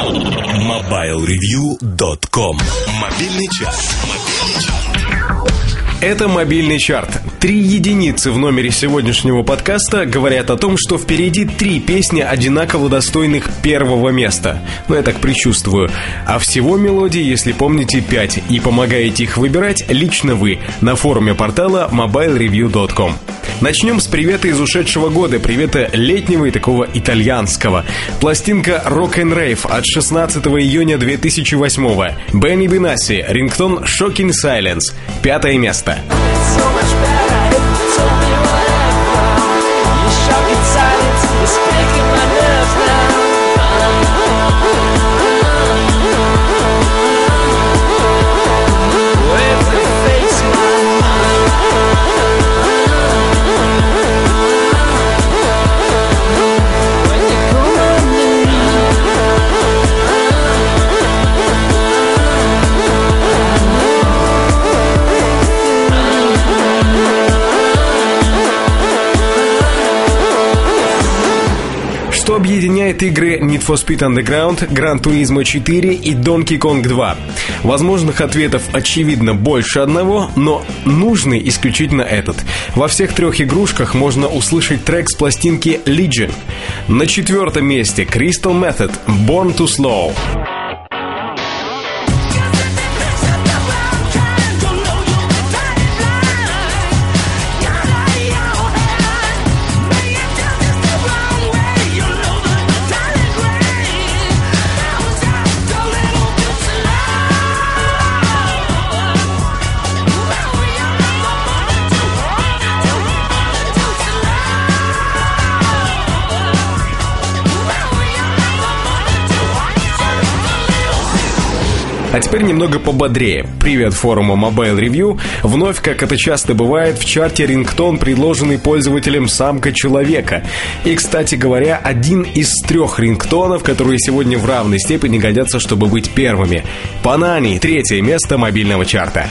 MobileReview.com. Мобильный чарт. Это мобильный чарт. 3 единицы в номере сегодняшнего подкаста говорят о том, что впереди 3 песни, одинаково достойных первого места. Ну, я так предчувствую. А всего мелодий, если помните, 5. И помогаете их выбирать лично вы на форуме портала mobilereview.com. Начнем с привета из ушедшего года, привета летнего и такого итальянского. Пластинка Rock and Rave от 16 июня 2008-го. Benny Benassi, рингтон Shocking Silence. 5-е место. Объединяет игры Need for Speed Underground, Gran Turismo 4 и Donkey Kong 2. Возможных ответов, очевидно, больше одного, но нужный исключительно этот. Во всех 3 игрушках можно услышать трек с пластинки Legion. На 4-м месте Crystal Method, Born to Slow. А теперь немного пободрее. Привет форуму Mobile Review. Вновь, как это часто бывает, в чарте рингтон, предложенный пользователем самка человека. И, кстати говоря, один из 3 рингтонов, которые сегодня в равной степени годятся, чтобы быть первыми. Банани, 3-е место мобильного чарта.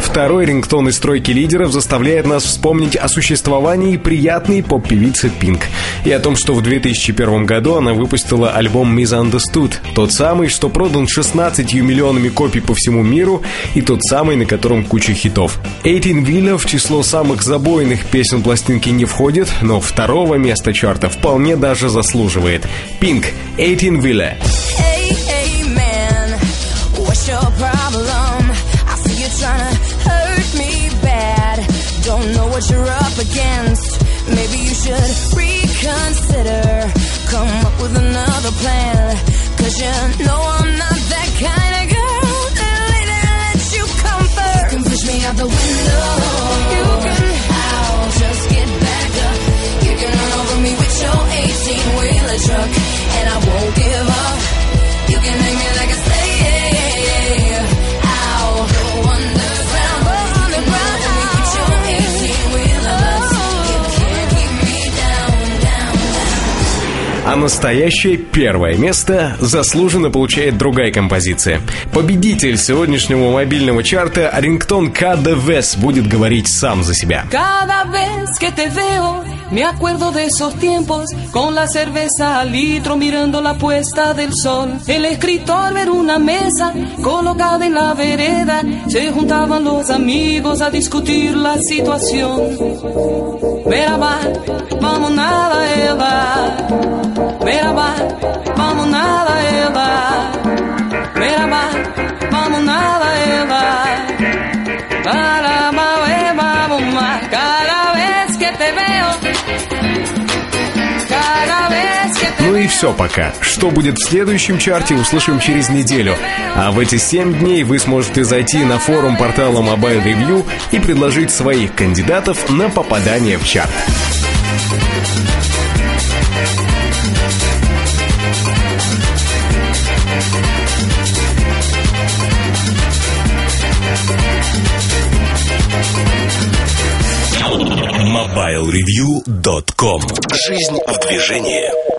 Второй рингтон из тройки лидеров заставляет нас вспомнить о существовании приятной поп-певицы Pink и о том, что в 2001 году она выпустила альбом Misunderstood, тот самый, что продан 16 миллионами копий по всему миру и тот самый, на котором куча хитов. 18-вилла в число самых забойных песен пластинки не входит, но 2-го места чарта вполне даже заслуживает. Pink, 18-вилла. Don't know what you're up against. Maybe you should reconsider. Come up with another plan. 'Cause you know I'm not that kind of girl that later let you come first. You can push me out the window. You can, I'll just get back up. You can run over me with your 18-wheeler truck, and I won't give up. You can hang me like a slave. I'll go underground. А настоящее 1-е место заслуженно получает другая композиция. Победитель сегодняшнего мобильного чарта, рингтон Arrington de Vess, будет говорить сам за себя. Cada vez que te veo, me acuerdo de esos tiempos, con la cerveza al litro, mirando la puesta del sol. El escritor era una mesa colocada en la vereda, se juntaban los amigos a discutir la situación. Mira va, vamos nada, Eva. Mira va, vamos nada, Eva. Mira va, vamos nada, Eva. Para más, vamos más. Cada vez que te veo. Cada vez que te veo. Ну и все пока. Что будет в следующем чарте, услышим через неделю. А в эти 7 дней вы сможете зайти на форум портала Mobile Review и предложить своих кандидатов на попадание в чарт. We'll be right back. MobileReview.com. Жизнь в движении.